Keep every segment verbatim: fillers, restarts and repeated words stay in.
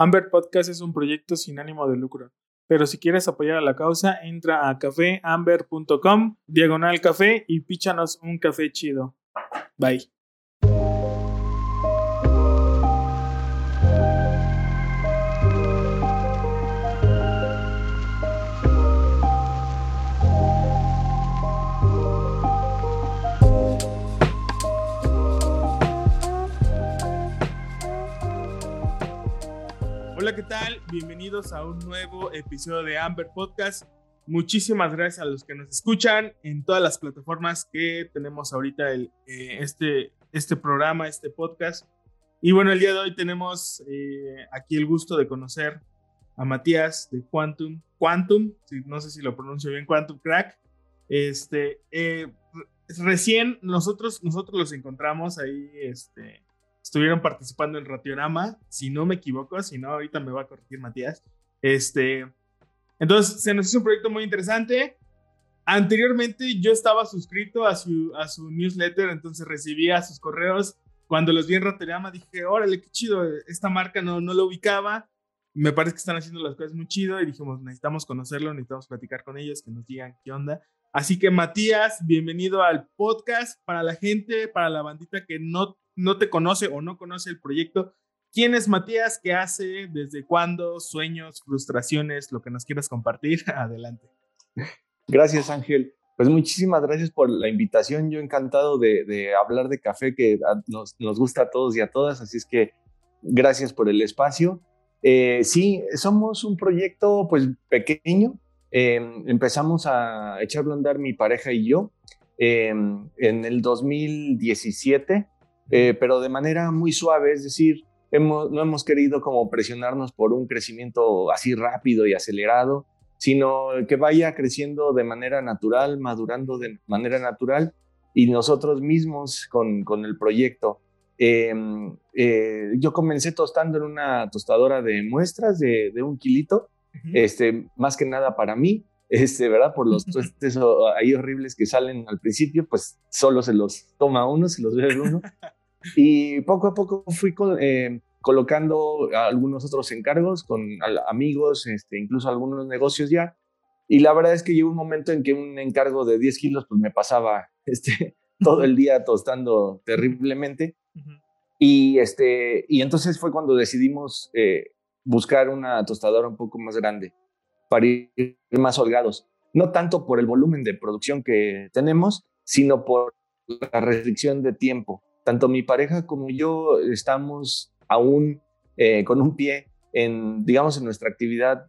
Amber Podcast es un proyecto sin ánimo de lucro, pero si quieres apoyar a la causa, entra a cafeamber punto com, diagonal café y píchanos un café chido. Bye. Hola, ¿qué tal? Bienvenidos a un nuevo episodio de Amber Podcast. Muchísimas gracias a los que nos escuchan en todas las plataformas que tenemos ahorita el, eh, este, este programa, este podcast. Y bueno, el día de hoy tenemos eh, aquí el gusto de conocer a Matías de Quantum, Quantum, no sé si lo pronuncio bien, Quantum Crack. Este, eh, recién nosotros, nosotros los encontramos ahí, este... estuvieron participando en Ratiorama, si no me equivoco, si no ahorita me va a corregir Matías. Este, entonces se nos hizo un proyecto muy interesante. Anteriormente yo estaba suscrito a su, a su newsletter, entonces recibía sus correos. Cuando los vi en Ratiorama dije, órale, qué chido, esta marca no, no lo ubicaba. Me parece que están haciendo las cosas muy chido y dijimos, necesitamos conocerlo, necesitamos platicar con ellos, que nos digan qué onda. Así que Matías, bienvenido al podcast. Para la gente, para la bandita que no no te conoce o no conoce el proyecto, ¿quién es Matías? ¿Qué hace? ¿Desde cuándo? ¿Sueños? ¿Frustraciones? Lo que nos quieras compartir, adelante. Gracias, Ángel. Pues muchísimas gracias por la invitación. Yo encantado de, de hablar de café que nos, nos gusta a todos y a todas, así es que gracias por el espacio. Eh, sí, somos un proyecto pues pequeño. Eh, empezamos a echarlo a andar mi pareja y yo eh, en el dos mil diecisiete, Eh, pero de manera muy suave, es decir, hemos, no hemos querido como presionarnos por un crecimiento así rápido y acelerado, sino que vaya creciendo de manera natural, madurando de manera natural y nosotros mismos con, con el proyecto. Eh, eh, yo comencé tostando en una tostadora de muestras de, de un kilito, uh-huh. este, más que nada para mí, este, ¿verdad? Por los tuestes uh-huh. ahí horribles que salen al principio, pues solo se los toma uno, se los bebe uno. Y poco a poco fui eh, colocando algunos otros encargos con amigos, este, incluso algunos negocios ya. Y la verdad es que llegó un momento en que un encargo de diez kilos pues me pasaba este, todo el día tostando terriblemente. Uh-huh. Y, este, y entonces fue cuando decidimos eh, buscar una tostadora un poco más grande para ir más holgados. No tanto por el volumen de producción que tenemos, sino por la restricción de tiempo. Tanto mi pareja como yo estamos aún eh, con un pie en, digamos, en nuestra actividad,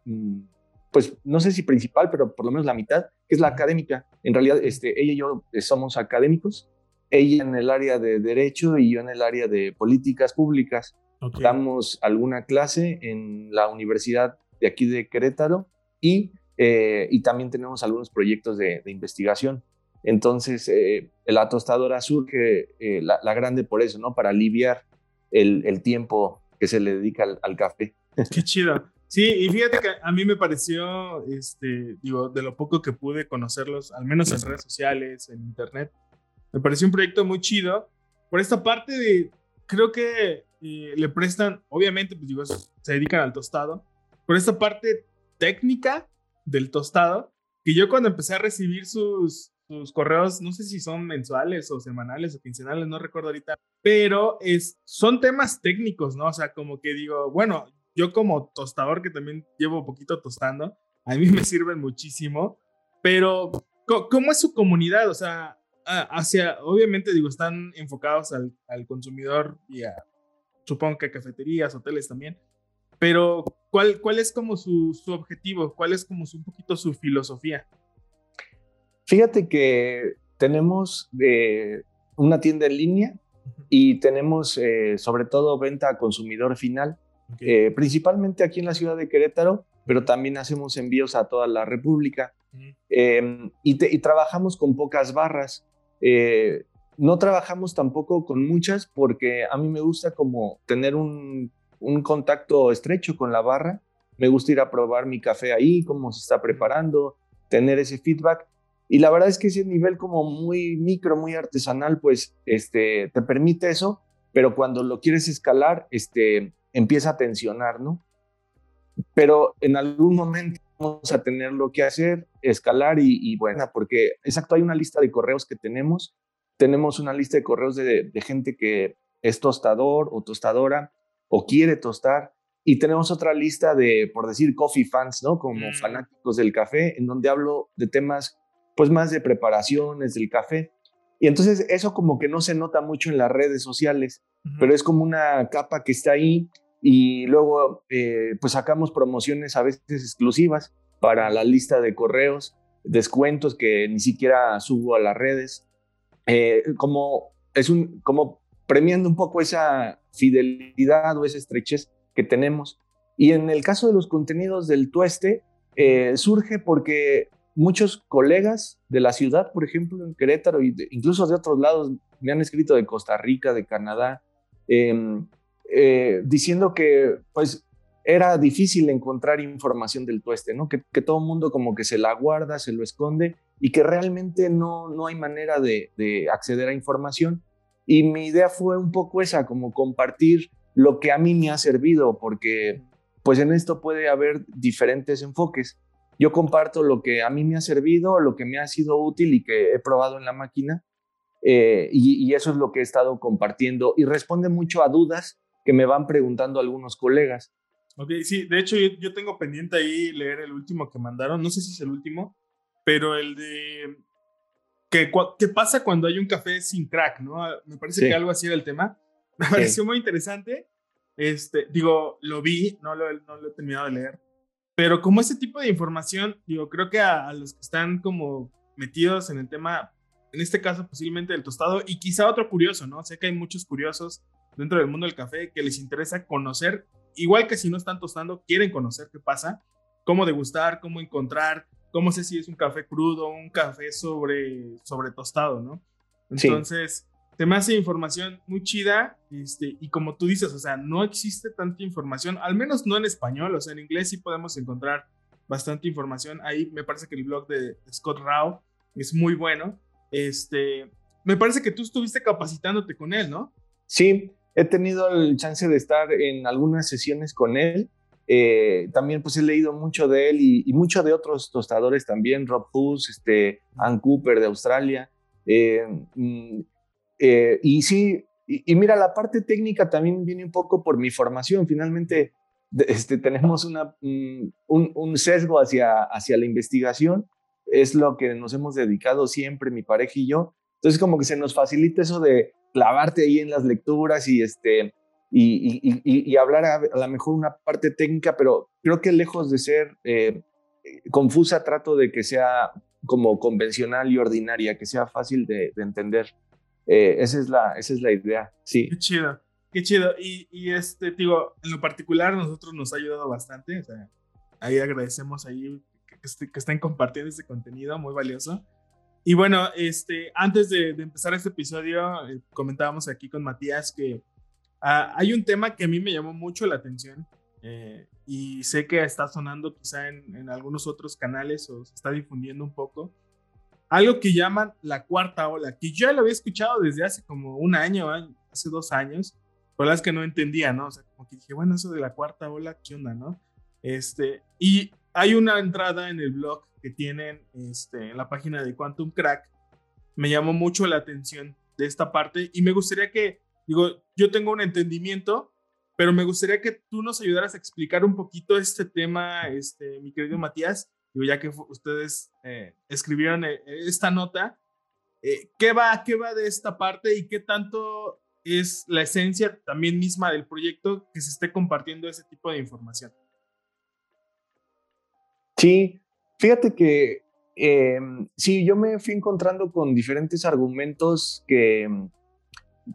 pues no sé si principal, pero por lo menos la mitad, que es la académica. En realidad, este, ella y yo somos académicos, ella en el área de Derecho y yo en el área de Políticas Públicas. Okay. Damos alguna clase en la universidad de aquí de Querétaro y, eh, y también tenemos algunos proyectos de, de investigación. Entonces, eh, la tostadora surge, eh, la, la grande por eso, ¿no? Para aliviar el, el tiempo que se le dedica al, al café. Qué chido. Sí, y fíjate que a mí me pareció, este, digo, de lo poco que pude conocerlos, al menos en redes sociales, en internet, me pareció un proyecto muy chido. Por esta parte, de, creo que eh, le prestan, obviamente, pues digo, se dedican al tostado. Por esta parte técnica del tostado, que yo cuando empecé a recibir sus... sus correos, no sé si son mensuales o semanales o quincenales, no recuerdo ahorita, pero es, son temas técnicos, ¿no? O sea, como que digo, bueno, yo como tostador que también llevo poquito tostando, a mí me sirven muchísimo, pero ¿cómo es su comunidad? O sea, hacia, obviamente, digo, están enfocados al, al consumidor y a, supongo que a cafeterías, hoteles también, pero ¿cuál, cuál es como su, su objetivo? ¿Cuál es como su, un poquito su filosofía? Fíjate que tenemos eh, una tienda en línea y tenemos eh, sobre todo venta a consumidor final, okay. eh, principalmente aquí en la ciudad de Querétaro, pero también hacemos envíos a toda la República okay. eh, y, te, y trabajamos con pocas barras. Eh, no trabajamos tampoco con muchas porque a mí me gusta como tener un, un contacto estrecho con la barra. Me gusta ir a probar mi café ahí, cómo se está preparando, tener ese feedback. Y la verdad es que ese nivel como muy micro, muy artesanal, pues este, te permite eso, pero cuando lo quieres escalar, este, empieza a tensionar, ¿no? pero en algún momento vamos a tener lo que hacer, escalar y, y bueno, porque exacto, hay una lista de correos que tenemos, tenemos una lista de correos de, de gente que es tostador o tostadora o quiere tostar, y tenemos otra lista de, por decir, coffee fans, ¿no? Como mm. fanáticos del café, en donde hablo de temas, pues, más de preparaciones del café. Y entonces eso como que no se nota mucho en las redes sociales, uh-huh. pero es como una capa que está ahí, y luego eh, pues sacamos promociones a veces exclusivas para la lista de correos, descuentos que ni siquiera subo a las redes, eh, como, es un, como premiando un poco esa fidelidad o esa estrechez que tenemos. Y en el caso de los contenidos del tueste, eh, surge porque muchos colegas de la ciudad, por ejemplo, en Querétaro, y de, incluso de otros lados, me han escrito de Costa Rica, de Canadá, eh, eh, diciendo que pues era difícil encontrar información del tueste, ¿no? Que, que todo el mundo como que se la guarda, se lo esconde, y que realmente no, no hay manera de, de acceder a información. Y mi idea fue un poco esa, como compartir lo que a mí me ha servido, porque pues en esto puede haber diferentes enfoques. Yo comparto lo que a mí me ha servido, lo que me ha sido útil y que he probado en la máquina, eh, y, y eso es lo que he estado compartiendo, y responde mucho a dudas que me van preguntando algunos colegas. Ok, sí, de hecho yo, yo tengo pendiente ahí leer el último que mandaron, no sé si es el último, pero el de ¿qué, qué pasa cuando hay un café sin crack?, ¿no? Me parece sí. que algo así era el tema, me sí. pareció muy interesante, este, digo, lo vi, no lo, no lo he terminado de leer. Pero como ese tipo de información, digo, creo que a, a los que están como metidos en el tema, en este caso posiblemente del tostado, y quizá otro curioso, ¿no? Sé que hay muchos curiosos dentro del mundo del café que les interesa conocer, igual que si no están tostando, quieren conocer qué pasa, cómo degustar, cómo encontrar, cómo sé si es un café crudo, un café sobre, sobre tostado, ¿no? Entonces, sí. te me hace información muy chida, este, y como tú dices, o sea, no existe tanta información, al menos no en español, o sea, en inglés sí podemos encontrar bastante información. Ahí me parece que el blog de Scott Rao es muy bueno. Este, me parece que tú estuviste capacitándote con él, ¿no? Sí, he tenido el chance de estar en algunas sesiones con él. Eh, también pues he leído mucho de él y, y mucho de otros tostadores también, Rob Puss, este, Anne Cooper de Australia. Eh, mm, Eh, y sí, y, y mira, la parte técnica también viene un poco por mi formación. Finalmente, este, tenemos una, un, un sesgo hacia, hacia la investigación. Es lo que nos hemos dedicado siempre, mi pareja y yo. Entonces, como que se nos facilita eso de clavarte ahí en las lecturas y, este, y, y, y, y hablar a, a lo mejor una parte técnica, pero creo que lejos de ser eh, confusa, trato de que sea como convencional y ordinaria, que sea fácil de, de entender. Eh, esa, es la, esa es la idea, sí. Qué chido, qué chido. Y, y este, digo, en lo particular, nosotros nos ha ayudado bastante. O sea, ahí agradecemos ahí que, que, que estén compartiendo este contenido muy valioso. Y bueno, este, antes de, de empezar este episodio, eh, comentábamos aquí con Matías que ah, hay un tema que a mí me llamó mucho la atención eh, y sé que está sonando quizá en, en algunos otros canales o se está difundiendo un poco. Algo que llaman la cuarta ola, que yo lo había escuchado desde hace como un año, ¿eh? hace dos años, por las que no entendía, ¿no? O sea, como que dije, bueno, eso de la cuarta ola, ¿qué onda, no? Este, y hay una entrada en el blog que tienen este, en la página de Quantum Crack, me llamó mucho la atención de esta parte, y me gustaría que, digo, yo tengo un entendimiento, pero me gustaría que tú nos ayudaras a explicar un poquito este tema, este, mi querido Matías, ya que ustedes eh, escribieron eh, esta nota, eh, ¿qué va, qué va de esta parte y qué tanto es la esencia también misma del proyecto que se esté compartiendo ese tipo de información? Sí, fíjate que eh, sí, yo me fui encontrando con diferentes argumentos que,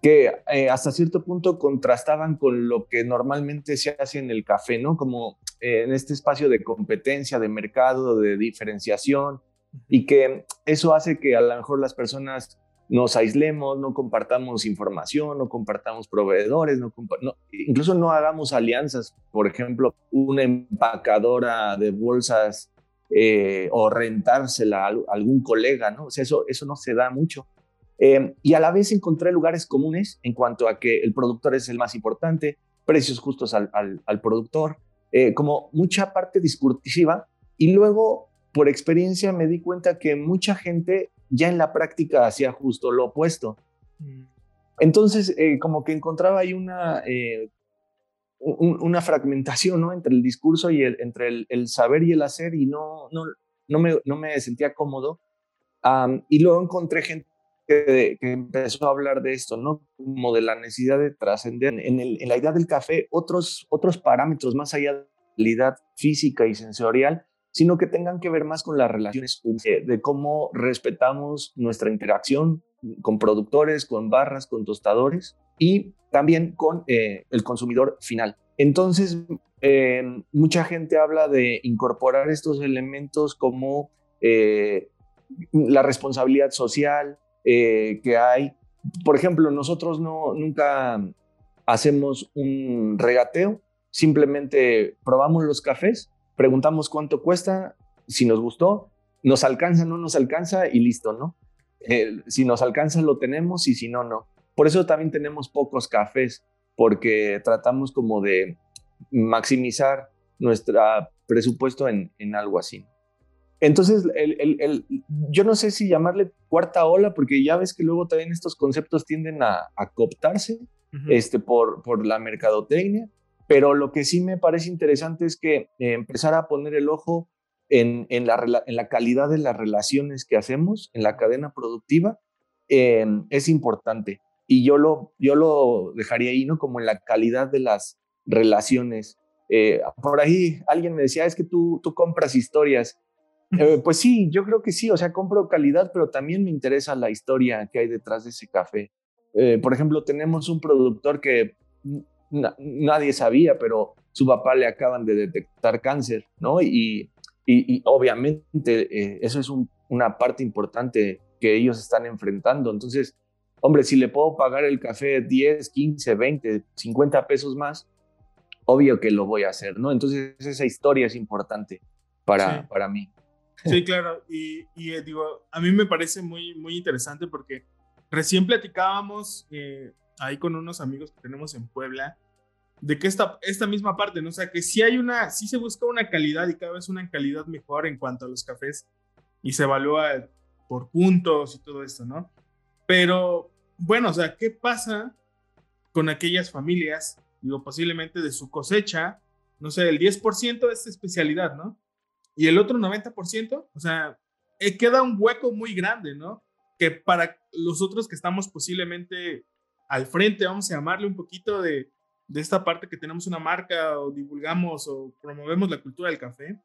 que eh, hasta cierto punto contrastaban con lo que normalmente se hace en el café, ¿no? Como en este espacio de competencia, de mercado, de diferenciación, y que eso hace que a lo mejor las personas nos aislemos, no compartamos información, no compartamos proveedores, no compa- no, incluso no hagamos alianzas. Por ejemplo, una empacadora de bolsas eh, o rentársela a algún colega, ¿no? O sea, eso, eso no se da mucho. Eh, y a la vez encontré lugares comunes en cuanto a que el productor es el más importante, precios justos al, al, al productor, eh, como mucha parte discursiva. Y luego, por experiencia, me di cuenta que mucha gente ya en la práctica hacía justo lo opuesto. Entonces, eh, como que encontraba ahí una, eh, un, una fragmentación, ¿no?, entre el discurso y el, entre el, el saber y el hacer, y no, no, no, me, no me sentía cómodo. Um, y luego encontré gente que, que empezó a hablar de esto, ¿no?, como de la necesidad de trascender en, en la idea del café otros, otros parámetros más allá de la calidad física y sensorial, sino que tengan que ver más con las relaciones, de, de cómo respetamos nuestra interacción con productores, con barras, con tostadores y también con eh, el consumidor final. Entonces, eh, mucha gente habla de incorporar estos elementos como eh, la responsabilidad social eh, que hay. Por ejemplo, nosotros no, nunca hacemos un regateo, simplemente probamos los cafés, preguntamos cuánto cuesta, si nos gustó, nos alcanza, no nos alcanza y listo, ¿no? Eh, si nos alcanza lo tenemos y si no, no. Por eso también tenemos pocos cafés, porque tratamos como de maximizar nuestro presupuesto en, en algo así. Entonces, el, el, el, yo no sé si llamarle cuarta ola, porque ya ves que luego también estos conceptos tienden a, a cooptarse uh-huh. este, por, por la mercadotecnia, pero lo que sí me parece interesante es que eh, empezar a poner el ojo En, en, la, en la calidad de las relaciones que hacemos en la cadena productiva eh, es importante. Y yo lo, yo lo dejaría ahí, ¿no? Como en la calidad de las relaciones. Eh, por ahí alguien me decía, es que tú, tú compras historias. Eh, pues sí, yo creo que sí. O sea, compro calidad, pero también me interesa la historia que hay detrás de ese café. Eh, por ejemplo, tenemos un productor que na- nadie sabía, pero su papá le acaban de detectar cáncer, ¿no? Y... Y, y obviamente eh, eso es un, una parte importante que ellos están enfrentando. Entonces, hombre, si le puedo pagar el café diez, quince, veinte, cincuenta pesos más, obvio que lo voy a hacer, ¿no? Entonces esa historia es importante para, sí. para mí. Sí, claro. Y, y eh, digo, a mí me parece muy, muy interesante porque recién platicábamos eh, ahí con unos amigos que tenemos en Puebla, de que esta, esta misma parte, ¿no? O sea, que sí hay una, sí se busca una calidad y cada vez una calidad mejor en cuanto a los cafés y se evalúa por puntos y todo esto, ¿no? Pero, bueno, o sea, ¿qué pasa con aquellas familias? Digo, posiblemente de su cosecha, no sé, el diez por ciento es especialidad, ¿no? Y el otro noventa por ciento, o sea, eh, queda un hueco muy grande, ¿no? Que para los otros que estamos posiblemente al frente, vamos a llamarle un poquito de... de esta parte que tenemos una marca o divulgamos o promovemos la cultura del café,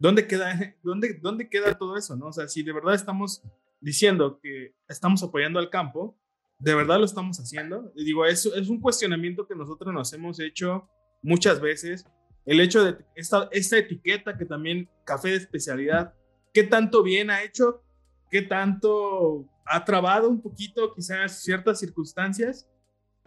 ¿dónde queda, dónde, dónde queda todo eso, ¿no? O sea, si de verdad estamos diciendo que estamos apoyando al campo, ¿de verdad lo estamos haciendo? Y digo, es, es un cuestionamiento que nosotros nos hemos hecho muchas veces, el hecho de esta, esta etiqueta que también café de especialidad, ¿qué tanto bien ha hecho? ¿Qué tanto ha trabado un poquito quizás ciertas circunstancias?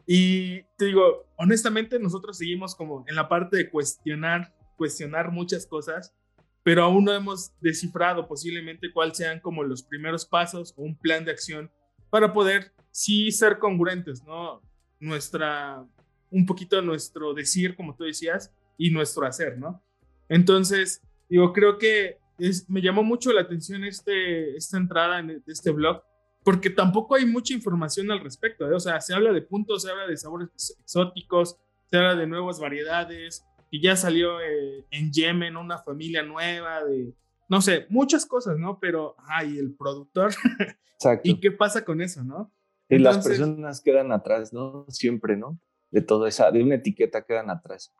Y te digo, honestamente nosotros seguimos como en la parte de cuestionar, cuestionar muchas cosas, pero aún no hemos descifrado posiblemente cuáles sean como los primeros pasos o un plan de acción para poder sí ser congruentes, ¿no? Nuestra, un poquito nuestro decir, como tú decías, y nuestro hacer, ¿no? Entonces, digo, creo que es, me llamó mucho la atención este, esta entrada en este blog, porque tampoco hay mucha información al respecto, ¿eh? O sea, se habla de puntos, se habla de sabores exóticos, se habla de nuevas variedades, que ya salió eh, en Yemen una familia nueva de, no sé, muchas cosas, ¿no? Pero, ay, el productor. Exacto. ¿Y qué pasa con eso, no? Y entonces, las personas quedan atrás, ¿no? Siempre, ¿no? De toda esa, de una etiqueta quedan atrás.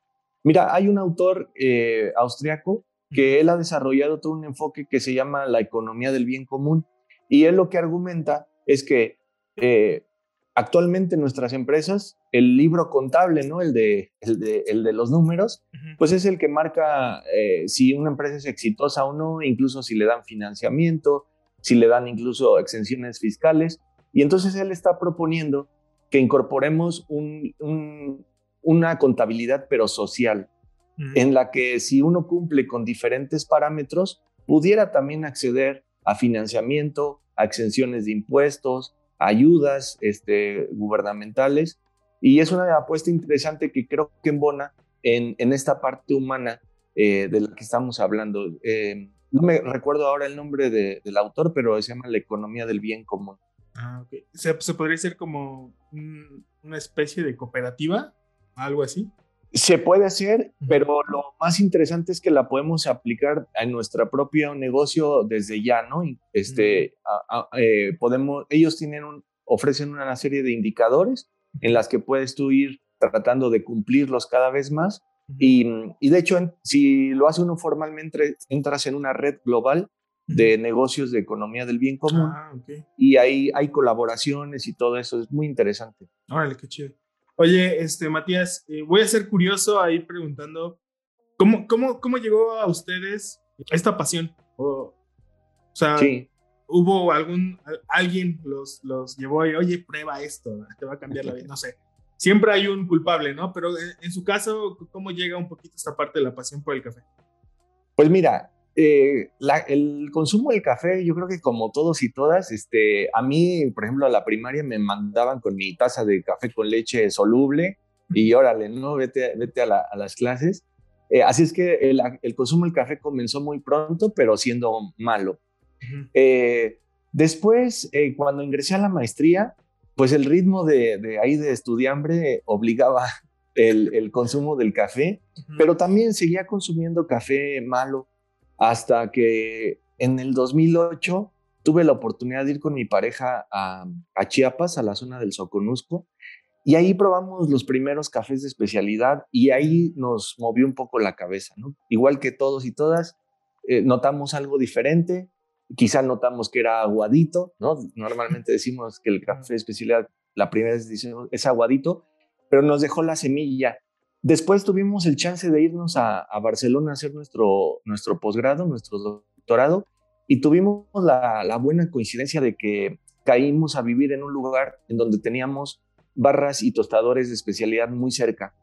Mira, hay un autor eh, austriaco que él ha desarrollado todo un enfoque que se llama la economía del bien común. Y él lo que argumenta es que eh, actualmente nuestras empresas, el libro contable, ¿no? el, de, el, de, el de los números, uh-huh. pues es el que marca eh, si una empresa es exitosa o no, incluso si le dan financiamiento, si le dan incluso exenciones fiscales. Y entonces él está proponiendo que incorporemos un, un, una contabilidad, pero social, uh-huh. en la que si uno cumple con diferentes parámetros, pudiera también acceder a financiamiento, a exenciones de impuestos, a ayudas este, gubernamentales. Y es una apuesta interesante que creo que embona en, en esta parte humana eh, de la que estamos hablando. Eh, no me recuerdo ahora el nombre de, del autor, pero se llama La economía del bien común. Ah, ok. ¿Se, se podría ser como un, una especie de cooperativa? ¿Algo así? Se puede hacer, pero lo más interesante es que la podemos aplicar a nuestro propio negocio desde ya, ¿no? Este, a, a, eh, podemos, ellos tienen un, ofrecen una serie de indicadores en las que puedes tú ir tratando de cumplirlos cada vez más y, y de hecho, en, si lo hace uno formalmente, entras en una red global de negocios de economía del bien común. Ah, okay. Y ahí hay colaboraciones y todo eso, es muy interesante. Órale, qué chido. Oye, este, Matías, eh, voy a ser curioso ahí preguntando, ¿cómo, cómo, cómo llegó a ustedes esta pasión? O, o sea, sí. ¿Hubo algún, alguien los, los llevó y, oye, prueba esto, te va a cambiar la vida? No sé, siempre hay un culpable, ¿no? Pero en, en su caso, ¿cómo llega un poquito esta parte de la pasión por el café? Pues mira, eh, la, el consumo del café, yo creo que como todos y todas, este, a mí, por ejemplo, a la primaria me mandaban con mi taza de café con leche soluble y órale, ¿no? Vete, vete a, la, a las clases. Eh, así es que el, el consumo del café comenzó muy pronto, pero siendo malo. Uh-huh. Eh, después, eh, cuando ingresé a la maestría, pues el ritmo de, de ahí de estudiambre obligaba el, el consumo del café, uh-huh. pero también seguía consumiendo café malo. Hasta que en el dos mil ocho tuve la oportunidad de ir con mi pareja a, a Chiapas, a la zona del Soconusco, y ahí probamos los primeros cafés de especialidad y ahí nos movió un poco la cabeza, ¿no? Igual que todos y todas, eh, notamos algo diferente, quizá notamos que era aguadito, ¿no? Normalmente decimos que el café de especialidad, la primera vez decimos, es aguadito, pero nos dejó la semilla. Después tuvimos el chance de irnos a, a Barcelona a hacer nuestro, nuestro posgrado, nuestro doctorado, y tuvimos la, la buena coincidencia de que caímos a vivir en un lugar en donde teníamos barras y tostadores de especialidad muy cerca.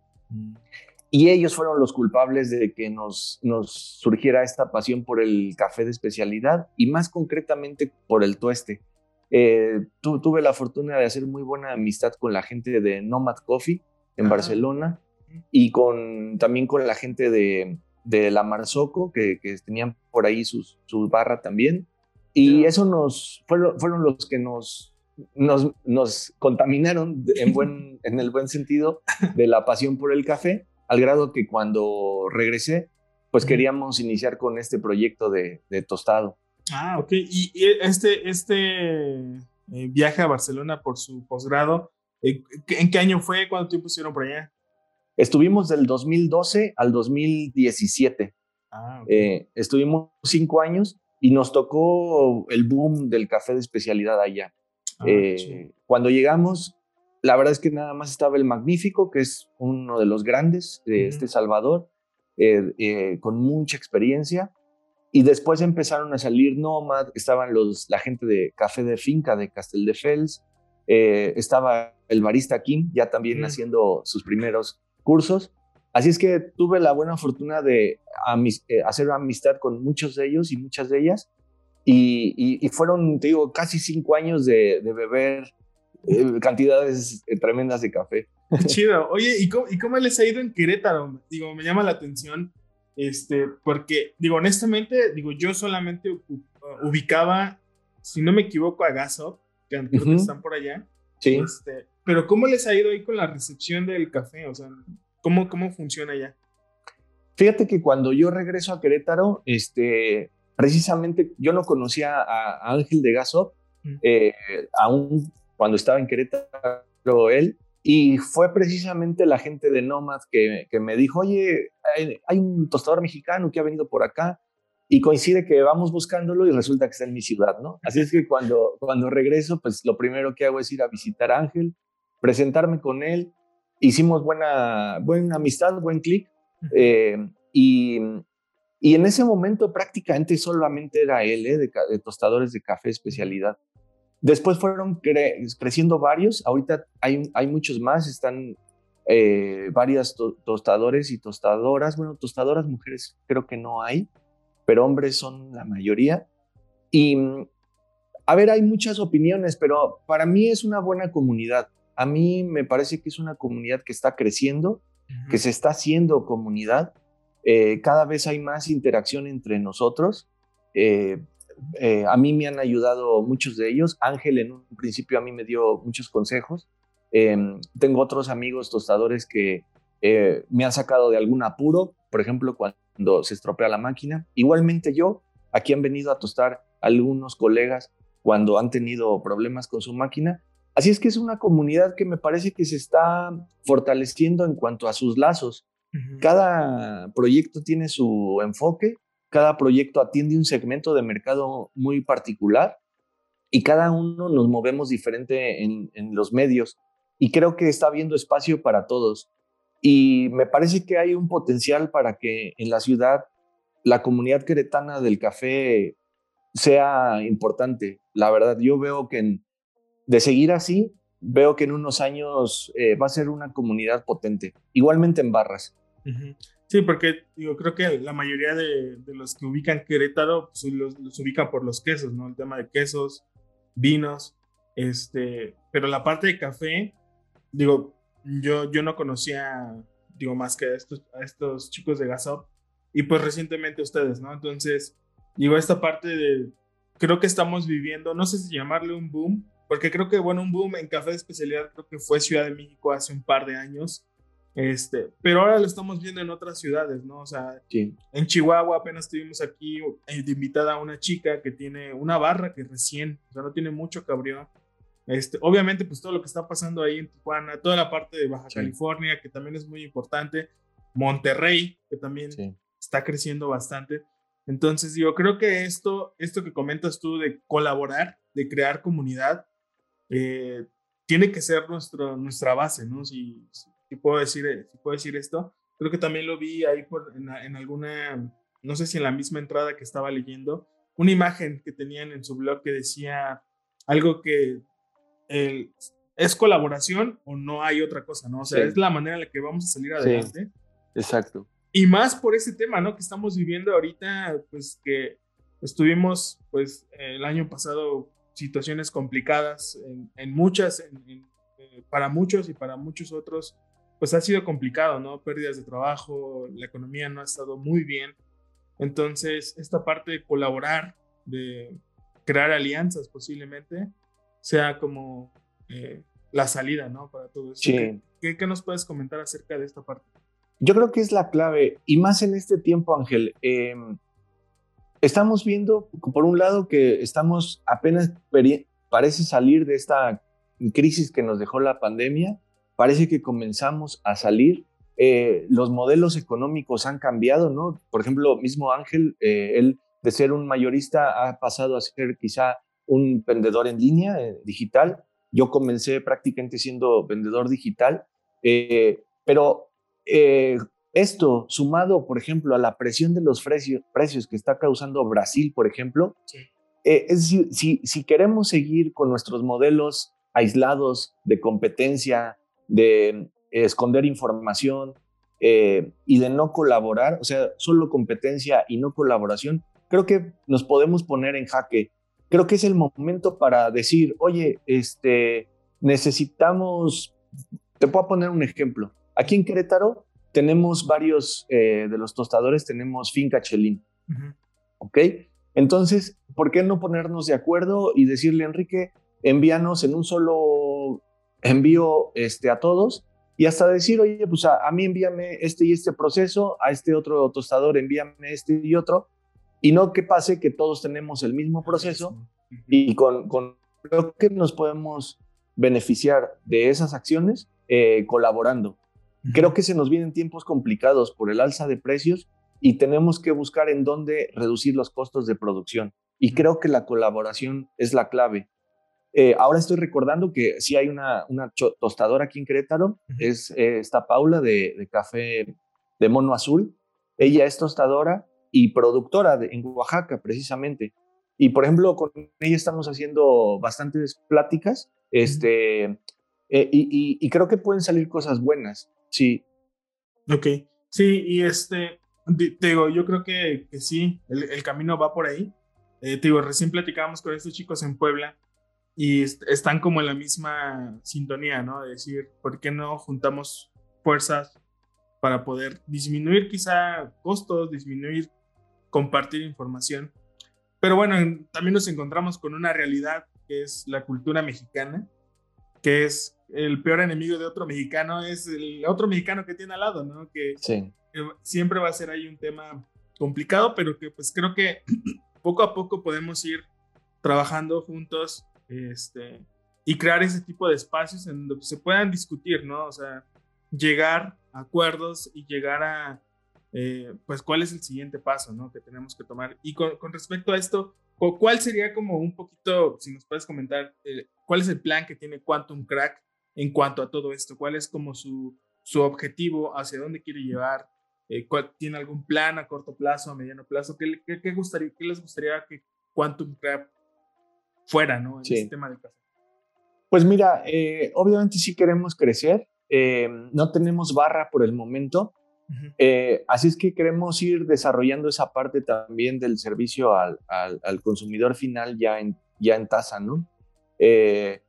Y ellos fueron los culpables de que nos, nos surgiera esta pasión por el café de especialidad y más concretamente por el tueste. Eh, tu, tuve la fortuna de hacer muy buena amistad con la gente de Nomad Coffee en Ajá. Barcelona, y con, también con la gente de, de La Marzoco, que, que tenían por ahí sus, sus barra también. Y yeah. eso nos, fueron, fueron los que nos, nos, nos contaminaron en, buen, en el buen sentido de la pasión por el café, al grado que cuando regresé, pues queríamos iniciar con este proyecto de, de tostado. Ah, ok. Y, y este, este eh, viaje a Barcelona por su posgrado, eh, ¿en qué año fue? ¿Cuánto tiempo estuvieron por allá? Estuvimos del dos mil doce al dos mil diecisiete. Ah, okay. eh, estuvimos cinco años y nos tocó el boom del café de especialidad allá. Ah, eh, sí. Cuando llegamos, la verdad es que nada más estaba el Magnífico, que es uno de los grandes de uh-huh. este Salvador, eh, eh, con mucha experiencia. Y después empezaron a salir Nomad, estaban los, la gente de Café de Finca, de Casteldefels, eh, estaba el barista Kim, ya también uh-huh. haciendo sus primeros cursos, así es que tuve la buena fortuna de amist- hacer amistad con muchos de ellos y muchas de ellas, y, y, y fueron, te digo, casi cinco años de, de beber eh, cantidades tremendas de café. Chido. Oye, ¿y cómo, ¿y cómo les ha ido en Querétaro? Digo, me llama la atención, este, porque, digo, honestamente, digo, yo solamente ubicaba, si no me equivoco, a Gasop, que antes uh-huh. están por allá. Sí. Este, pero ¿cómo les ha ido ahí con la recepción del café? O sea, ¿cómo, cómo funciona allá? Fíjate que cuando yo regreso a Querétaro, este, precisamente yo no conocía a, a Ángel de Gasop, mm. eh, aún cuando estaba en Querétaro él, y fue precisamente la gente de Nomad que, que me dijo, oye, hay, hay un tostador mexicano que ha venido por acá, y coincide que vamos buscándolo y resulta que está en mi ciudad, ¿no? Así es que cuando, cuando regreso, pues lo primero que hago es ir a visitar a Ángel, presentarme con él, hicimos buena, buena amistad, buen clic, eh, y, y en ese momento prácticamente solamente era él, ¿eh? de, de tostadores de café especialidad. Después fueron cre- creciendo varios, ahorita hay, hay muchos más, están eh, varias to- tostadores y tostadoras, bueno, tostadoras mujeres creo que no hay, pero hombres son la mayoría, y a ver, hay muchas opiniones, pero para mí es una buena comunidad. A mí me parece que es una comunidad que está creciendo uh-huh. que se está haciendo comunidad. Eh, cada vez hay más interacción entre nosotros. Eh, eh, a mí me han ayudado muchos de ellos. Ángel en un principio a mí me dio muchos consejos. Eh, tengo otros amigos tostadores que eh, me han sacado de algún apuro, por ejemplo, cuando se estropea la máquina. Igualmente yo, aquí han venido a tostar algunos colegas cuando han tenido problemas con su máquina. Así es que es una comunidad que me parece que se está fortaleciendo en cuanto a sus lazos. Uh-huh. Cada proyecto tiene su enfoque, cada proyecto atiende un segmento de mercado muy particular y cada uno nos movemos diferente en, en los medios. Y creo que está habiendo espacio para todos. Y me parece que hay un potencial para que en la ciudad la comunidad queretana del café sea importante. La verdad, yo veo que en, de seguir así, veo que en unos años eh, va a ser una comunidad potente, igualmente en barras. Uh-huh. Sí, porque yo creo que la mayoría de, de los que ubican Querétaro pues, los, los ubican por los quesos, ¿no? El tema de quesos, vinos, este, pero la parte de café, digo, yo, yo no conocía, digo, más que a estos, a estos chicos de Gasop y pues recientemente ustedes, ¿no? Entonces, digo, esta parte de, creo que estamos viviendo, no sé si llamarle un boom, porque creo que, bueno, un boom en café de especialidad creo que fue Ciudad de México hace un par de años, este, pero ahora lo estamos viendo en otras ciudades, ¿no? O sea, sí. En Chihuahua apenas tuvimos aquí eh, de invitada a una chica que tiene una barra que recién, o sea, no tiene mucho que abrió. Este, obviamente, pues todo lo que está pasando ahí en Tijuana, toda la parte de Baja sí. California, que también es muy importante, Monterrey, que también sí. está creciendo bastante. Entonces, yo creo que esto, esto que comentas tú de colaborar, de crear comunidad, eh, tiene que ser nuestro, nuestra base, ¿no? Si, si, si, puedo decir, si puedo decir esto, creo que también lo vi ahí por, en, en alguna, no sé si en la misma entrada que estaba leyendo, una imagen que tenían en su blog que decía algo que eh, es colaboración o no hay otra cosa, ¿no? O sea, sí. es la manera en la que vamos a salir adelante. Sí, exacto. Y más por ese tema, ¿no? Que estamos viviendo ahorita, pues que estuvimos, pues el año pasado, situaciones complicadas en, en muchas, en, en, eh, para muchos y para muchos otros, pues ha sido complicado, ¿no? Pérdidas de trabajo, la economía no ha estado muy bien. Entonces, esta parte de colaborar, de crear alianzas posiblemente, sea como eh, la salida, ¿no? Para todo esto. Sí. ¿Qué, qué, qué nos puedes comentar acerca de esta parte? Yo creo que es la clave, y más en este tiempo, Ángel. Eh, Estamos viendo, por un lado, que estamos apenas, parece salir de esta crisis que nos dejó la pandemia, parece que comenzamos a salir, eh, los modelos económicos han cambiado, ¿no? Por ejemplo, mismo Ángel, eh, él de ser un mayorista ha pasado a ser quizá un vendedor en línea, eh, digital. Yo comencé prácticamente siendo vendedor digital, eh, pero... Eh, Esto, sumado, por ejemplo, a la presión de los precios, precios que está causando Brasil, por ejemplo, sí. eh, es decir, si, si queremos seguir con nuestros modelos aislados de competencia, de eh, esconder información eh, y de no colaborar, o sea, solo competencia y no colaboración, creo que nos podemos poner en jaque. Creo que es el momento para decir, oye, este, necesitamos, te puedo poner un ejemplo. Aquí en Querétaro, tenemos varios eh, de los tostadores, tenemos Finca Chelín, uh-huh. ¿ok? Entonces, ¿por qué no ponernos de acuerdo y decirle, Enrique, envíanos en un solo envío este, a todos? Y hasta decir, oye, pues a, a mí envíame este y este proceso, a este otro tostador envíame este y otro, y no que pase que todos tenemos el mismo proceso, uh-huh. y con, con creo que nos podemos beneficiar de esas acciones eh, colaborando. Creo que se nos vienen tiempos complicados por el alza de precios y tenemos que buscar en dónde reducir los costos de producción. Y creo que la colaboración es la clave. Eh, ahora estoy recordando que sí hay una, una tostadora aquí en Querétaro, es eh, esta Paula de, de Café de Mono Azul. Ella es tostadora y productora de, en Oaxaca, precisamente. Y, por ejemplo, con ella estamos haciendo bastantes pláticas este, eh, y, y, y creo que pueden salir cosas buenas. Sí. Ok, sí, y este, te digo, yo creo que, que sí, el, el camino va por ahí. Eh, te digo, recién platicábamos con estos chicos en Puebla y est- están como en la misma sintonía, ¿no? De decir, ¿por qué no juntamos fuerzas para poder disminuir quizá costos, disminuir, compartir información. Pero bueno, también nos encontramos con una realidad que es la cultura mexicana, que es el peor enemigo de otro mexicano, es el otro mexicano que tiene al lado, ¿no? Que, sí. que siempre va a ser ahí un tema complicado, pero que pues creo que poco a poco podemos ir trabajando juntos este, y crear ese tipo de espacios en donde se puedan discutir, ¿no? O sea, llegar a acuerdos y llegar a, eh, pues, cuál es el siguiente paso, ¿no? Que tenemos que tomar. Y con, con respecto a esto, ¿cuál sería como un poquito, si nos puedes comentar, eh, cuál es el plan que tiene Quantum Crack en cuanto a todo esto? ¿Cuál es como su, su objetivo? ¿Hacia dónde quiere llevar? Eh, ¿cuál, ¿Tiene algún plan a corto plazo, a mediano plazo? ¿Qué, qué, qué, gustaría, qué les gustaría que Quantum Crack fuera, ¿no? En sí. este tema de casa. Pues mira, eh, obviamente sí queremos crecer. Eh, no tenemos barra por el momento. Uh-huh. Eh, así es que queremos ir desarrollando esa parte también del servicio al, al, al consumidor final ya en, ya en tasa, ¿no? Eh,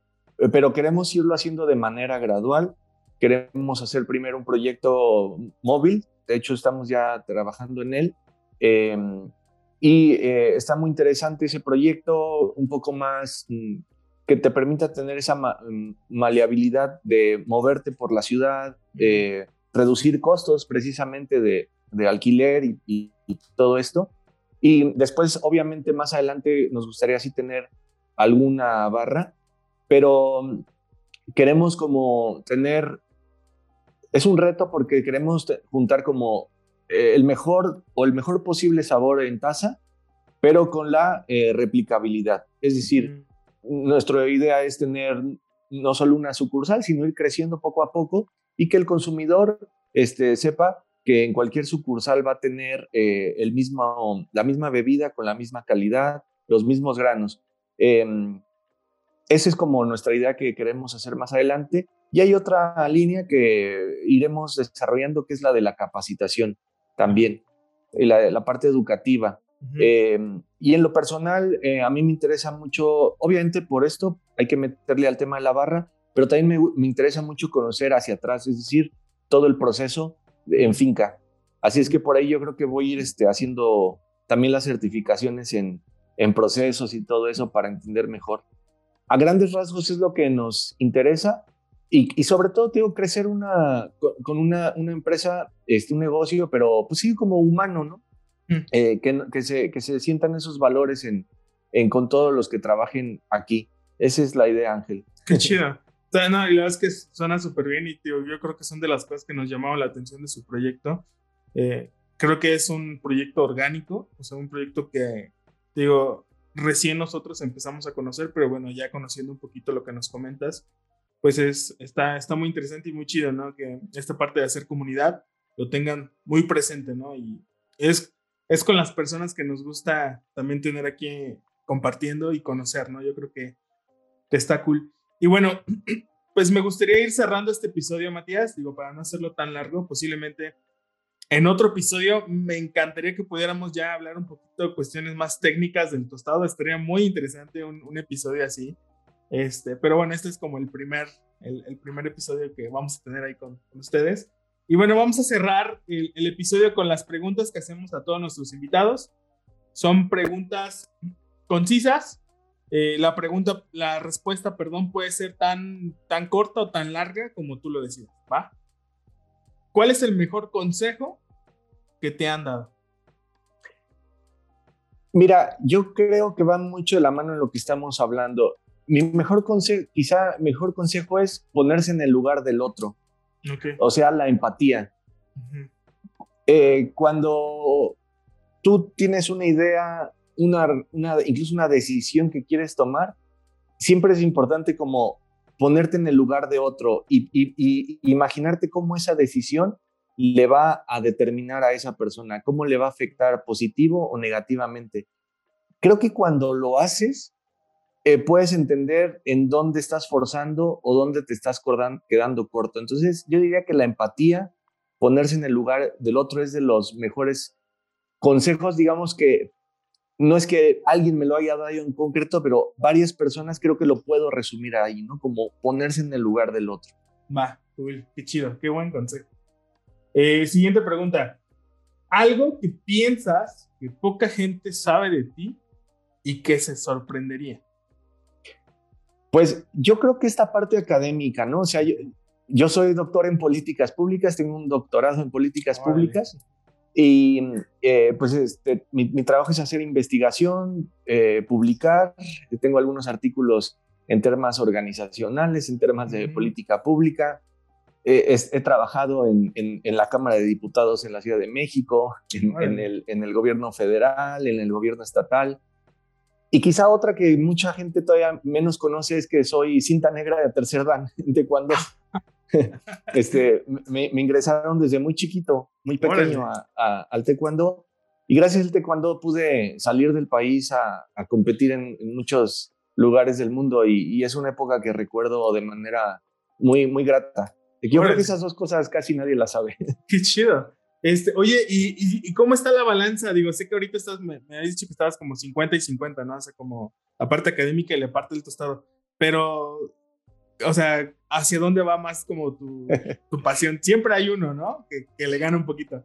pero queremos irlo haciendo de manera gradual. Queremos hacer primero un proyecto móvil. De hecho, estamos ya trabajando en él. Eh, y eh, está muy interesante ese proyecto, un poco más... Mm, que te permita tener esa ma- maleabilidad de moverte por la ciudad, eh, reducir costos precisamente de, de alquiler y, y, y todo esto. Y después, obviamente, más adelante nos gustaría sí tener alguna barra, pero queremos como tener... Es un reto porque queremos te- juntar como el mejor o el mejor posible sabor en taza, pero con la eh, replicabilidad. Es decir... Mm. Nuestra idea es tener no solo una sucursal, sino ir creciendo poco a poco y que el consumidor este, sepa que en cualquier sucursal va a tener eh, el mismo, la misma bebida con la misma calidad, los mismos granos. Eh, esa es como nuestra idea que queremos hacer más adelante. Y hay otra línea que iremos desarrollando, que es la de la capacitación también, la, la parte educativa. Uh-huh. Eh, y en lo personal, eh, a mí me interesa mucho, obviamente por esto hay que meterle al tema de la barra, pero también me, me interesa mucho conocer hacia atrás, es decir, todo el proceso en finca. Así es que por ahí yo creo que voy a ir este, haciendo también las certificaciones en, en procesos y todo eso para entender mejor. A grandes rasgos es lo que nos interesa y, y sobre todo tengo que crecer una, con una, una empresa, este, un negocio, pero pues sí como humano, ¿no? Eh, que, que, se, que se sientan esos valores en, en, con todos los que trabajen aquí. Esa es la idea, Ángel. Qué chido. No, la verdad es que suena súper bien y tío, yo creo que son de las cosas que nos llamaron la atención de su proyecto. Eh, creo que es un proyecto orgánico, o sea, un proyecto que, digo, recién nosotros empezamos a conocer, pero bueno, ya conociendo un poquito lo que nos comentas, pues es, está, está muy interesante y muy chido, ¿no? Que esta parte de hacer comunidad lo tengan muy presente, ¿no? Y es es con las personas que nos gusta también tener aquí compartiendo y conocer, ¿no? Yo creo que está cool. Y bueno, pues me gustaría ir cerrando este episodio, Matías, digo, para no hacerlo tan largo, posiblemente en otro episodio me encantaría que pudiéramos ya hablar un poquito de cuestiones más técnicas del tostado, estaría muy interesante un, un episodio así, este, pero bueno, este es como el primer, el, el primer episodio que vamos a tener ahí con, con ustedes. Y bueno, vamos a cerrar el, el episodio con las preguntas que hacemos a todos nuestros invitados. Son preguntas concisas. Eh, la pregunta, la respuesta, perdón, puede ser tan, tan corta o tan larga como tú lo decidas, ¿va? ¿Cuál es el mejor consejo que te han dado? Mira, yo creo que va mucho de la mano en lo que estamos hablando. Mi mejor consejo, quizá mejor consejo es ponerse en el lugar del otro. Okay. O sea, la empatía. Uh-huh. Eh, cuando tú tienes una idea, una, una, incluso una decisión que quieres tomar, siempre es importante como ponerte en el lugar de otro y, y, y imaginarte cómo esa decisión le va a determinar a esa persona, cómo le va a afectar positivo o negativamente. Creo que cuando lo haces, eh, puedes entender en dónde estás forzando o dónde te estás cordan, quedando corto. Entonces, yo diría que la empatía, ponerse en el lugar del otro, es de los mejores consejos, digamos que no es que alguien me lo haya dado en concreto, pero varias personas creo que lo puedo resumir ahí, ¿no? Como ponerse en el lugar del otro. Va, cool, qué chido, qué buen consejo. Eh, siguiente pregunta. Algo que piensas que poca gente sabe de ti y que se sorprendería. Pues yo creo que esta parte académica, ¿no? O sea, yo, yo soy doctor en políticas públicas, tengo un doctorado en políticas vale. públicas y eh, pues este, mi, mi trabajo es hacer investigación, eh, publicar, tengo algunos artículos en temas organizacionales, en temas de uh-huh. política pública. Eh, es, he trabajado en, en, en la Cámara de Diputados en la Ciudad de México, en, en, el, en el gobierno federal, en el gobierno estatal. Y quizá otra que mucha gente todavía menos conoce es que soy cinta negra de tercer dan, de cuando este, me, me ingresaron desde muy chiquito, muy pequeño a, a, al taekwondo. Y gracias al taekwondo pude salir del país a, a competir en, en muchos lugares del mundo y, y es una época que recuerdo de manera muy, muy grata. Yo creo que esas dos cosas casi nadie las sabe. Qué chido. Este, oye, ¿y, y, ¿y cómo está la balanza? Digo, sé que ahorita estás, me, me has dicho que estabas como cincuenta y cincuenta, ¿no? O sea, como la parte académica y la parte del tostado. Pero, o sea, ¿hacia dónde va más como tu, tu pasión? Siempre hay uno, ¿no? Que, que le gana un poquito.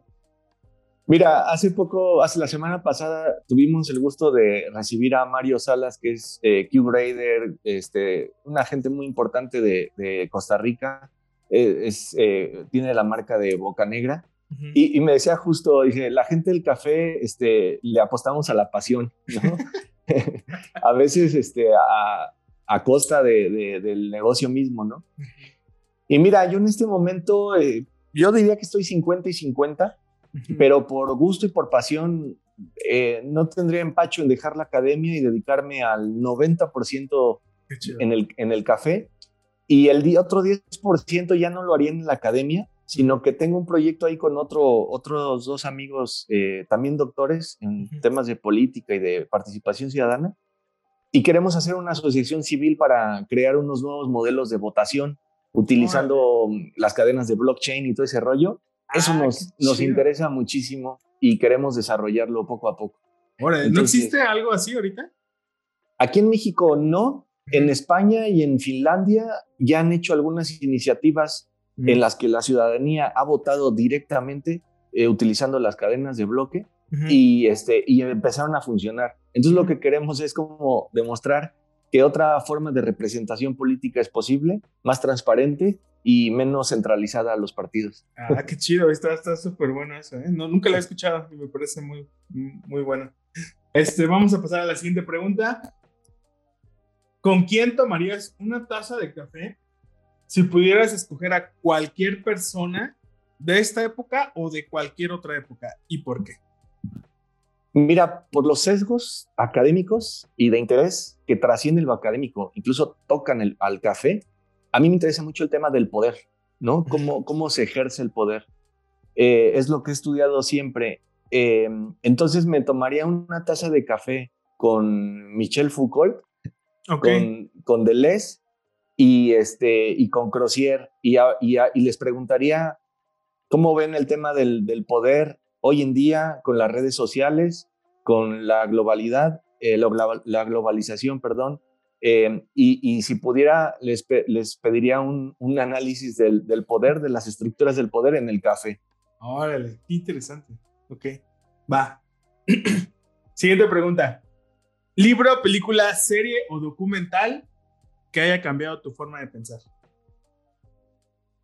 Mira, hace poco, hace la semana pasada, tuvimos el gusto de recibir a Mario Salas, que es eh, Q-Grader, este, una gente muy importante de, de Costa Rica. Es, eh, tiene la marca de Boca Negra uh-huh. y, y me decía justo, dije, la gente del café este, le apostamos a la pasión, ¿no? A veces este, a, a costa de, de, del negocio mismo, ¿no? Uh-huh. Y mira, yo en este momento, eh, yo diría que estoy cincuenta y cincuenta, uh-huh. pero por gusto y por pasión eh, no tendría empacho en dejar la academia y dedicarme al noventa por ciento en el, en el café. Y el otro diez por ciento ya no lo haría en la academia, sino que tengo un proyecto ahí con otro, otros dos amigos, eh, también doctores en uh-huh. temas de política y de participación ciudadana. Y queremos hacer una asociación civil para crear unos nuevos modelos de votación utilizando uh-huh. las cadenas de blockchain y todo ese rollo. Eso ah, nos, nos interesa muchísimo y queremos desarrollarlo poco a poco. Ahora, entonces, ¿no existe algo así ahorita? Aquí en México no. En España y en Finlandia ya han hecho algunas iniciativas mm. en las que la ciudadanía ha votado directamente eh, utilizando las cadenas de bloque mm-hmm. y, este, y empezaron a funcionar. Entonces mm-hmm. lo que queremos es como demostrar que otra forma de representación política es posible, más transparente y menos centralizada a los partidos. Ah, qué chido, está súper bueno eso, ¿eh? No, nunca lo he escuchado y me parece muy, muy bueno. Este, vamos a pasar a la siguiente pregunta. ¿Con quién tomarías una taza de café si pudieras escoger a cualquier persona de esta época o de cualquier otra época? ¿Y por qué? Mira, por los sesgos académicos y de interés que trascienden lo académico, incluso tocan el, al café, a mí me interesa mucho el tema del poder, ¿no? Cómo, cómo se ejerce el poder. Eh, es lo que he estudiado siempre. Eh, entonces me tomaría una taza de café con Michel Foucault, okay. Con, con Deleuze y, este, y con Crozier y, a, y, a, y les preguntaría cómo ven el tema del, del poder hoy en día con las redes sociales, con la globalidad, eh, la, la globalización, perdón, eh, y, y si pudiera les, pe, les pediría un, un análisis del, del poder, de las estructuras del poder en el café. Órale, qué interesante. Ok, va. Siguiente pregunta. ¿Libro, película, serie o documental que haya cambiado tu forma de pensar?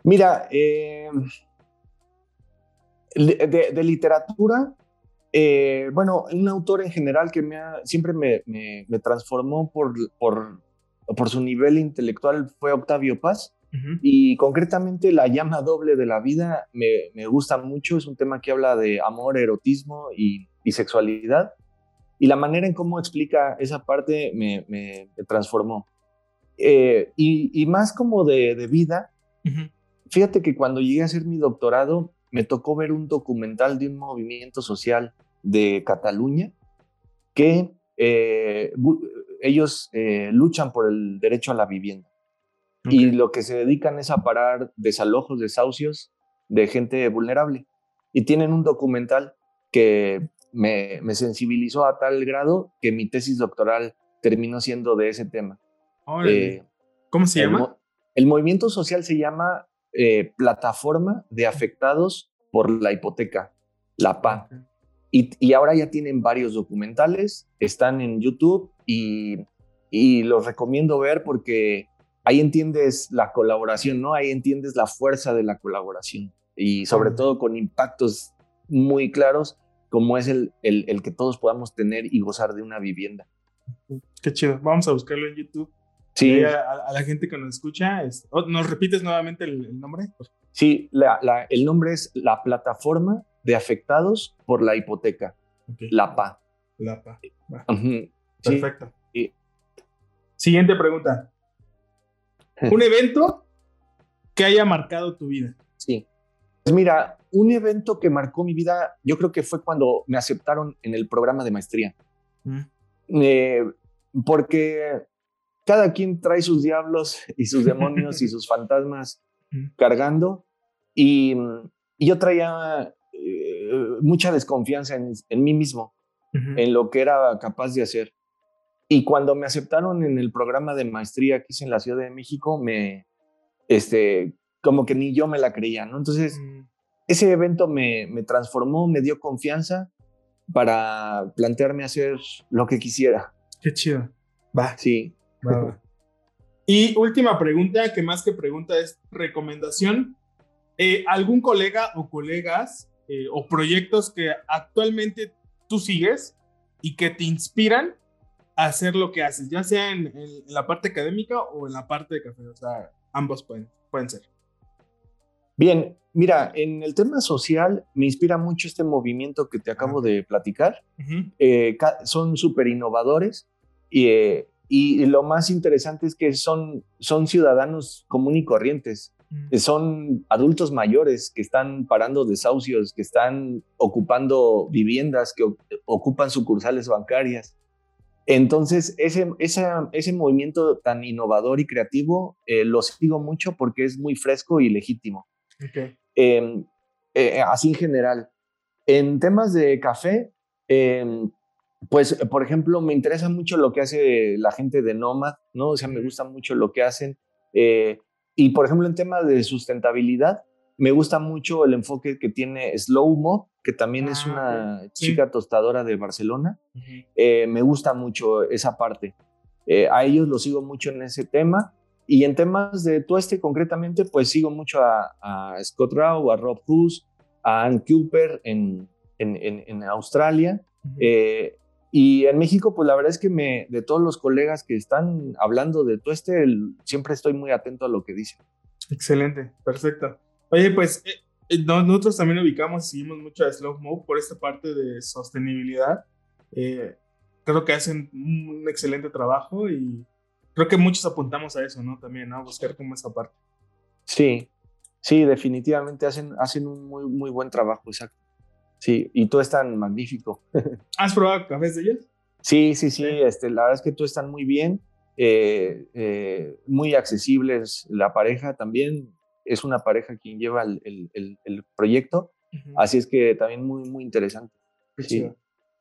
Mira, eh, de, de literatura, eh, bueno, un autor en general que me ha, siempre me, me, me transformó por, por, por su nivel intelectual fue Octavio Paz. Uh-huh. Y concretamente La llama doble de la vida me, me gusta mucho. Es un tema que habla de amor, erotismo y, y sexualidad. Y la manera en cómo explica esa parte me, me, me transformó. Eh, y, y más como de, de vida, uh-huh. fíjate que cuando llegué a hacer mi doctorado, me tocó ver un documental de un movimiento social de Cataluña que eh, bu- ellos eh, luchan por el derecho a la vivienda. Okay. Y lo que se dedican es a parar desalojos, desahucios de gente vulnerable. Y tienen un documental que... Me, me sensibilizó a tal grado que mi tesis doctoral terminó siendo de ese tema. Eh, ¿Cómo se el llama? Mo- el movimiento social se llama eh, Plataforma de Afectados por la hipoteca, la P A. Okay. Y, y ahora ya tienen varios documentales, están en YouTube y, y los recomiendo ver porque ahí entiendes la colaboración, ¿no? Ahí entiendes la fuerza de la colaboración y sobre todo con impactos muy claros como es el, el, el que todos podamos tener y gozar de una vivienda. Qué chido, vamos a buscarlo en YouTube. Sí. A, a, a la gente que nos escucha, es, ¿nos repites nuevamente el, el nombre? Sí, la, la, el nombre es La Plataforma de Afectados por la Hipoteca, okay. La P A. La P A. Uh-huh. Perfecto. Sí. Siguiente pregunta. ¿Un evento que haya marcado tu vida? Sí. Pues mira, un evento que marcó mi vida, yo creo que fue cuando me aceptaron en el programa de maestría. Mm. Eh, porque cada quien trae sus diablos y sus demonios y sus fantasmas mm. cargando. Y, y yo traía eh, mucha desconfianza en, en mí mismo, mm-hmm. en lo que era capaz de hacer. Y cuando me aceptaron en el programa de maestría que hice en la Ciudad de México, me, este, como que ni yo me la creía, ¿no? Entonces, mm. ese evento me, me transformó, me dio confianza para plantearme hacer lo que quisiera. Qué chido. Va. Sí. Va, va. Y última pregunta, que más que pregunta es recomendación. Eh, ¿Algún colega o colegas eh, o proyectos que actualmente tú sigues y que te inspiran hacer lo que haces, ya sea en, en, en la parte académica o en la parte de café? O sea, ambos pueden, pueden ser. Bien, mira, en el tema social me inspira mucho este movimiento que te acabo de platicar. Uh-huh. Eh, son súper innovadores y, eh, y lo más interesante es que son, son ciudadanos común y corrientes. Uh-huh. Son adultos mayores que están parando desahucios, que están ocupando viviendas, que ocupan sucursales bancarias. Entonces, ese, esa, ese movimiento tan innovador y creativo eh, lo sigo mucho porque es muy fresco y legítimo. Okay. Eh, eh, así en general. En temas de café, eh, pues, por ejemplo, me interesa mucho lo que hace la gente de Nomad, ¿no? O sea, me gusta mucho lo que hacen. Eh, y, por ejemplo, en temas de sustentabilidad, me gusta mucho el enfoque que tiene Slow Mo, que también ah, es una sí. chica tostadora de Barcelona. Uh-huh. Eh, me gusta mucho esa parte. Eh, a ellos los sigo mucho en ese tema. Y en temas de tueste concretamente, pues sigo mucho a, a Scott Rao, a Rob Puss, a Anne Cooper en, en, en, en Australia. Uh-huh. Eh, y en México, pues la verdad es que me, de todos los colegas que están hablando de tueste, el, siempre estoy muy atento a lo que dicen. Excelente, perfecto. Oye, pues eh, eh, nosotros también ubicamos y seguimos mucho a Slow Mo por esta parte de sostenibilidad. Eh, creo que hacen un, un excelente trabajo y creo que muchos apuntamos a eso, ¿no? También, ¿no? A buscar como esa parte. Sí, sí, definitivamente hacen, hacen un muy, muy buen trabajo, exacto. Sí, y tú están magnífico. ¿Has probado cafés de ellos? Sí, sí, sí, sí. Este, la verdad es que tú están muy bien, eh, eh, muy accesibles, la pareja también. Es una pareja quien lleva el, el, el, el proyecto, uh-huh. así es que también muy, muy interesante. Sí.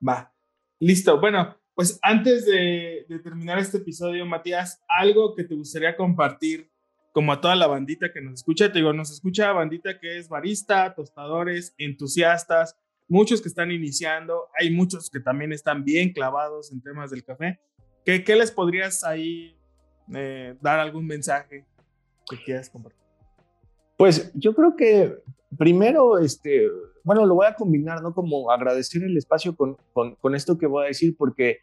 Va, listo. Bueno, pues antes de, de terminar este episodio, Matías, algo que te gustaría compartir como a toda la bandita que nos escucha. Te digo, nos escucha bandita que es barista, tostadores, entusiastas, muchos que están iniciando, hay muchos que también están bien clavados en temas del café. ¿Qué, qué les podrías ahí eh, dar algún mensaje que quieras compartir? Pues yo creo que primero, este, bueno, lo voy a combinar, ¿no? Como agradecer el espacio con, con, con esto que voy a decir, porque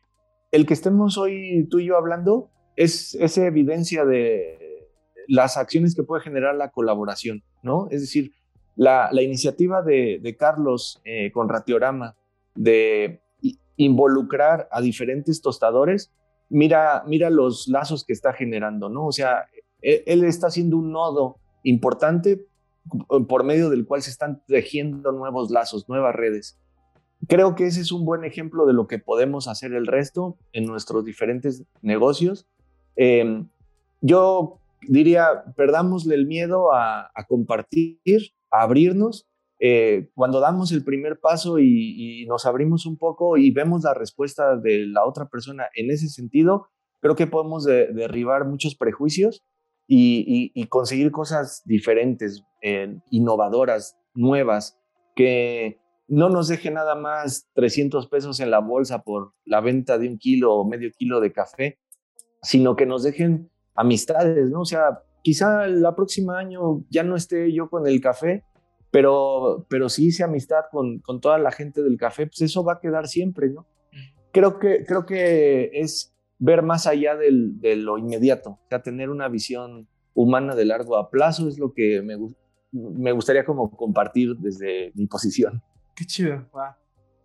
el que estemos hoy tú y yo hablando es esa evidencia de las acciones que puede generar la colaboración, ¿no? Es decir, la, la iniciativa de, de Carlos eh, con Ratiorama de involucrar a diferentes tostadores, mira, mira los lazos que está generando, ¿no? O sea, él, él está haciendo un nodo importante por medio del cual se están tejiendo nuevos lazos, nuevas redes. Creo que ese es un buen ejemplo de lo que podemos hacer el resto en nuestros diferentes negocios. Eh, yo diría, perdámosle el miedo a, a compartir, a abrirnos. Eh, cuando damos el primer paso y, y nos abrimos un poco y vemos la respuesta de la otra persona en ese sentido, creo que podemos de, derribar muchos prejuicios Y, y conseguir cosas diferentes, eh, innovadoras, nuevas, que no nos deje nada más trescientos pesos en la bolsa por la venta de un kilo o medio kilo de café, sino que nos dejen amistades, ¿no? O sea, quizá el próximo año ya no esté yo con el café, pero, pero si hice amistad con, con toda la gente del café, pues eso va a quedar siempre, ¿no? Creo que, creo que es ver más allá del, de lo inmediato, o sea, tener una visión humana de largo plazo es lo que me, me gustaría como compartir desde mi posición. Qué chido, wow.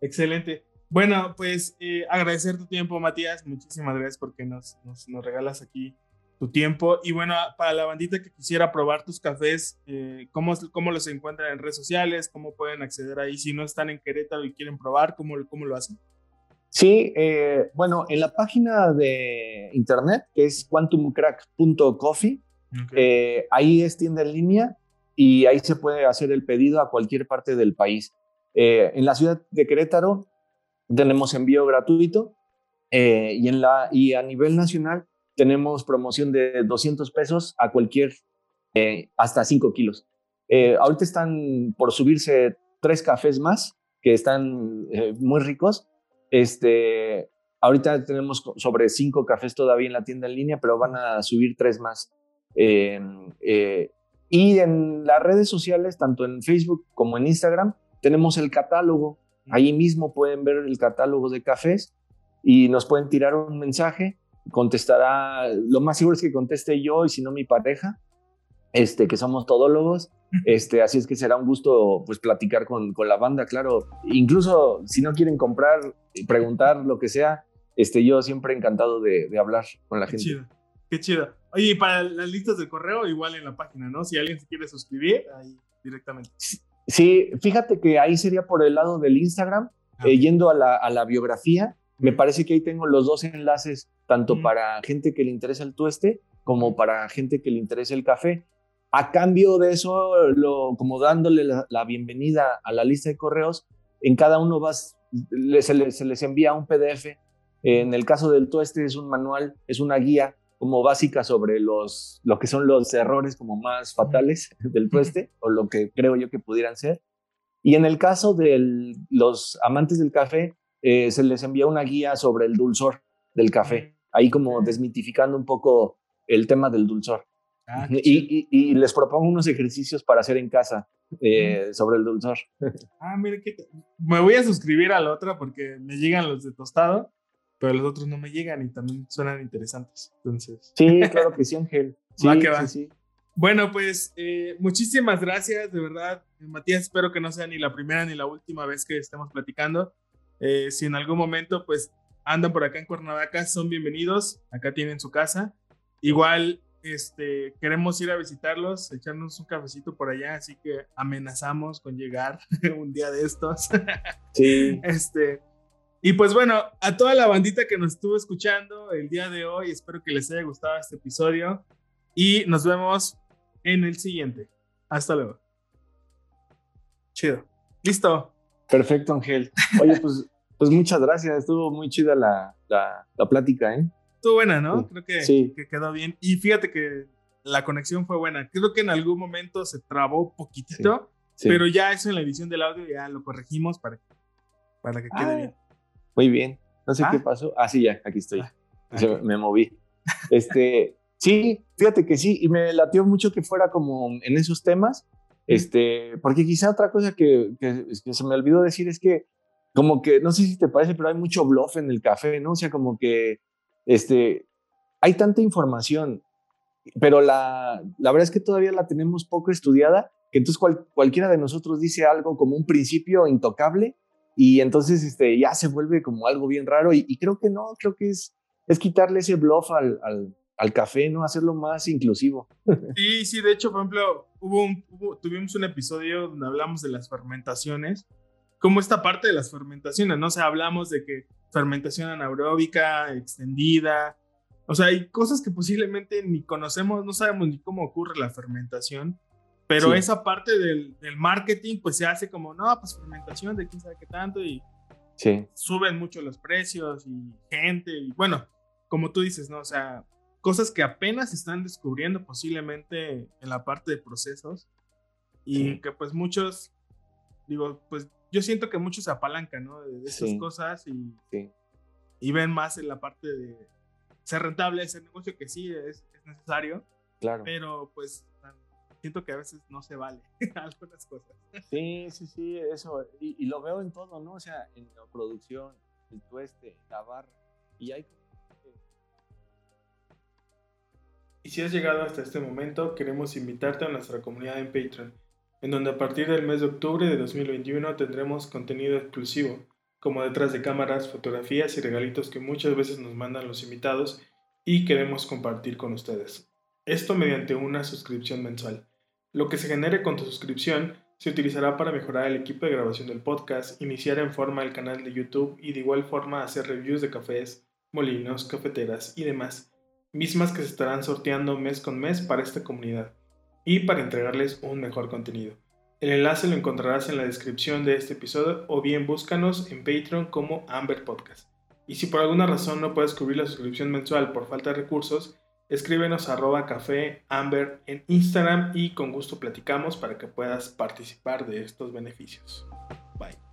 Excelente. Bueno, pues eh, agradecer tu tiempo, Matías, muchísimas gracias porque nos, nos, nos regalas aquí tu tiempo. Y bueno, para la bandita que quisiera probar tus cafés, eh, ¿cómo, ¿cómo los encuentran en redes sociales? ¿Cómo pueden acceder ahí? Si no están en Querétaro y quieren probar, ¿cómo, cómo lo hacen? Sí, eh, bueno, en la página de internet, que es quantum crack punto coffee, okay. eh, ahí es tienda en línea y ahí se puede hacer el pedido a cualquier parte del país. Eh, en la ciudad de Querétaro tenemos envío gratuito eh, y, en la, y a nivel nacional tenemos promoción de doscientos pesos a cualquier, eh, hasta cinco kilos. Eh, ahorita están por subirse tres cafés más que están eh, muy ricos. Este, ahorita tenemos sobre cinco cafés todavía en la tienda en línea, pero van a subir tres más. Eh, eh, y en las redes sociales, tanto en Facebook como en Instagram, tenemos el catálogo. Ahí mismo pueden ver el catálogo de cafés y nos pueden tirar un mensaje. Contestará, lo más seguro es que conteste yo y si no mi pareja, este, que somos todólogos, este, así es que será un gusto pues platicar con, con la banda, claro, incluso si no quieren comprar, preguntar lo que sea, este, yo siempre encantado de, de hablar con la qué gente. Chido, qué chido. Oye, y para las listas de correo igual en la página, ¿no? Si alguien se quiere suscribir, ahí directamente. Sí, fíjate que ahí sería por el lado del Instagram, ah, eh, yendo a la, a la biografía. Me parece que ahí tengo los dos enlaces, tanto mm. para gente que le interesa el tueste como para gente que le interesa el café. A cambio de eso, lo, como dándole la, la bienvenida a la lista de correos, en cada uno vas, le, se, le, se les envía un P D F. En el caso del tueste es un manual, es una guía como básica sobre los, lo que son los errores como más fatales mm. del tueste, o lo que creo yo que pudieran ser. Y en el caso de los amantes del café, Eh, se les envía una guía sobre el dulzor del café, ahí como desmitificando un poco el tema del dulzor. Ah, y, y, y les propongo unos ejercicios para hacer en casa eh, sobre el dulzor. Ah, mira, que me voy a suscribir a la otra porque me llegan los de tostado, pero los otros no me llegan y también suenan interesantes. Entonces. Sí, claro que sí, Ángel. Sí, va que va. Sí, sí. Bueno, pues eh, muchísimas gracias, de verdad, Matías. Espero que no sea ni la primera ni la última vez que estemos platicando. Eh, si en algún momento pues andan por acá en Cuernavaca, son bienvenidos, acá tienen su casa. Igual este, queremos ir a visitarlos, echarnos un cafecito por allá, así que amenazamos con llegar un día de estos. Sí. Este, y pues bueno, a toda la bandita que nos estuvo escuchando el día de hoy, espero que les haya gustado este episodio y nos vemos en el siguiente. Hasta luego. Chido. Listo. Perfecto, Ángel. Oye, pues, pues muchas gracias. Estuvo muy chida la, la, la plática, ¿eh? Estuvo buena, ¿no? Sí. Creo que, sí. que quedó bien. Y fíjate que la conexión fue buena. Creo que en algún momento se trabó poquitito, sí. Sí. Pero ya eso en la edición del audio ya lo corregimos para, para que ah, quede bien. Muy bien. No sé ah. qué pasó. Ah, sí, ya, aquí estoy. Ah, okay. Me moví. Este, sí, fíjate que sí. Y me latió mucho que fuera como en esos temas. Este, porque quizá otra cosa que, que, que se me olvidó decir es que como que, no sé si te parece, pero hay mucho bluff en el café, ¿no? O sea, como que este, hay tanta información, pero la, la verdad es que todavía la tenemos poco estudiada, que entonces cual, cualquiera de nosotros dice algo como un principio intocable y entonces este, ya se vuelve como algo bien raro y, y creo que no, creo que es, es quitarle ese bluff al, al al café, ¿no? Hacerlo más inclusivo. Sí, sí, de hecho, por ejemplo, hubo un, hubo, tuvimos un episodio donde hablamos de las fermentaciones, como esta parte de las fermentaciones, ¿no? O sea, hablamos de que fermentación anaeróbica, extendida, o sea, hay cosas que posiblemente ni conocemos, no sabemos ni cómo ocurre la fermentación, pero sí. Esa parte del, del marketing, pues se hace como, no, pues fermentación de quién sabe qué tanto, y sí. Suben mucho los precios, y gente, y bueno, como tú dices, ¿no? O sea, cosas que apenas están descubriendo posiblemente en la parte de procesos y sí. Que pues muchos digo, pues yo siento que muchos se apalancan, ¿no? De esas sí, cosas y, sí. y ven más en la parte de ser rentable ese negocio, que sí es, es necesario, claro, pero pues siento que a veces no se vale algunas cosas. Sí, sí, sí, eso. Y, y lo veo en todo, ¿no? O sea, en la producción, el tueste, la barra. Y hay... Y si has llegado hasta este momento, queremos invitarte a nuestra comunidad en Patreon, en donde a partir del mes de octubre de dos mil veintiuno tendremos contenido exclusivo, como detrás de cámaras, fotografías y regalitos que muchas veces nos mandan los invitados y queremos compartir con ustedes. Esto mediante una suscripción mensual. Lo que se genere con tu suscripción se utilizará para mejorar el equipo de grabación del podcast, iniciar en forma el canal de YouTube y de igual forma hacer reviews de cafés, molinos, cafeteras y demás, mismas que se estarán sorteando mes con mes para esta comunidad y para entregarles un mejor contenido. El enlace lo encontrarás en la descripción de este episodio o bien búscanos en Patreon como Amber Podcast. Y si por alguna razón no puedes cubrir la suscripción mensual por falta de recursos, escríbenos arroba cafeamber en Instagram y con gusto platicamos para que puedas participar de estos beneficios. Bye.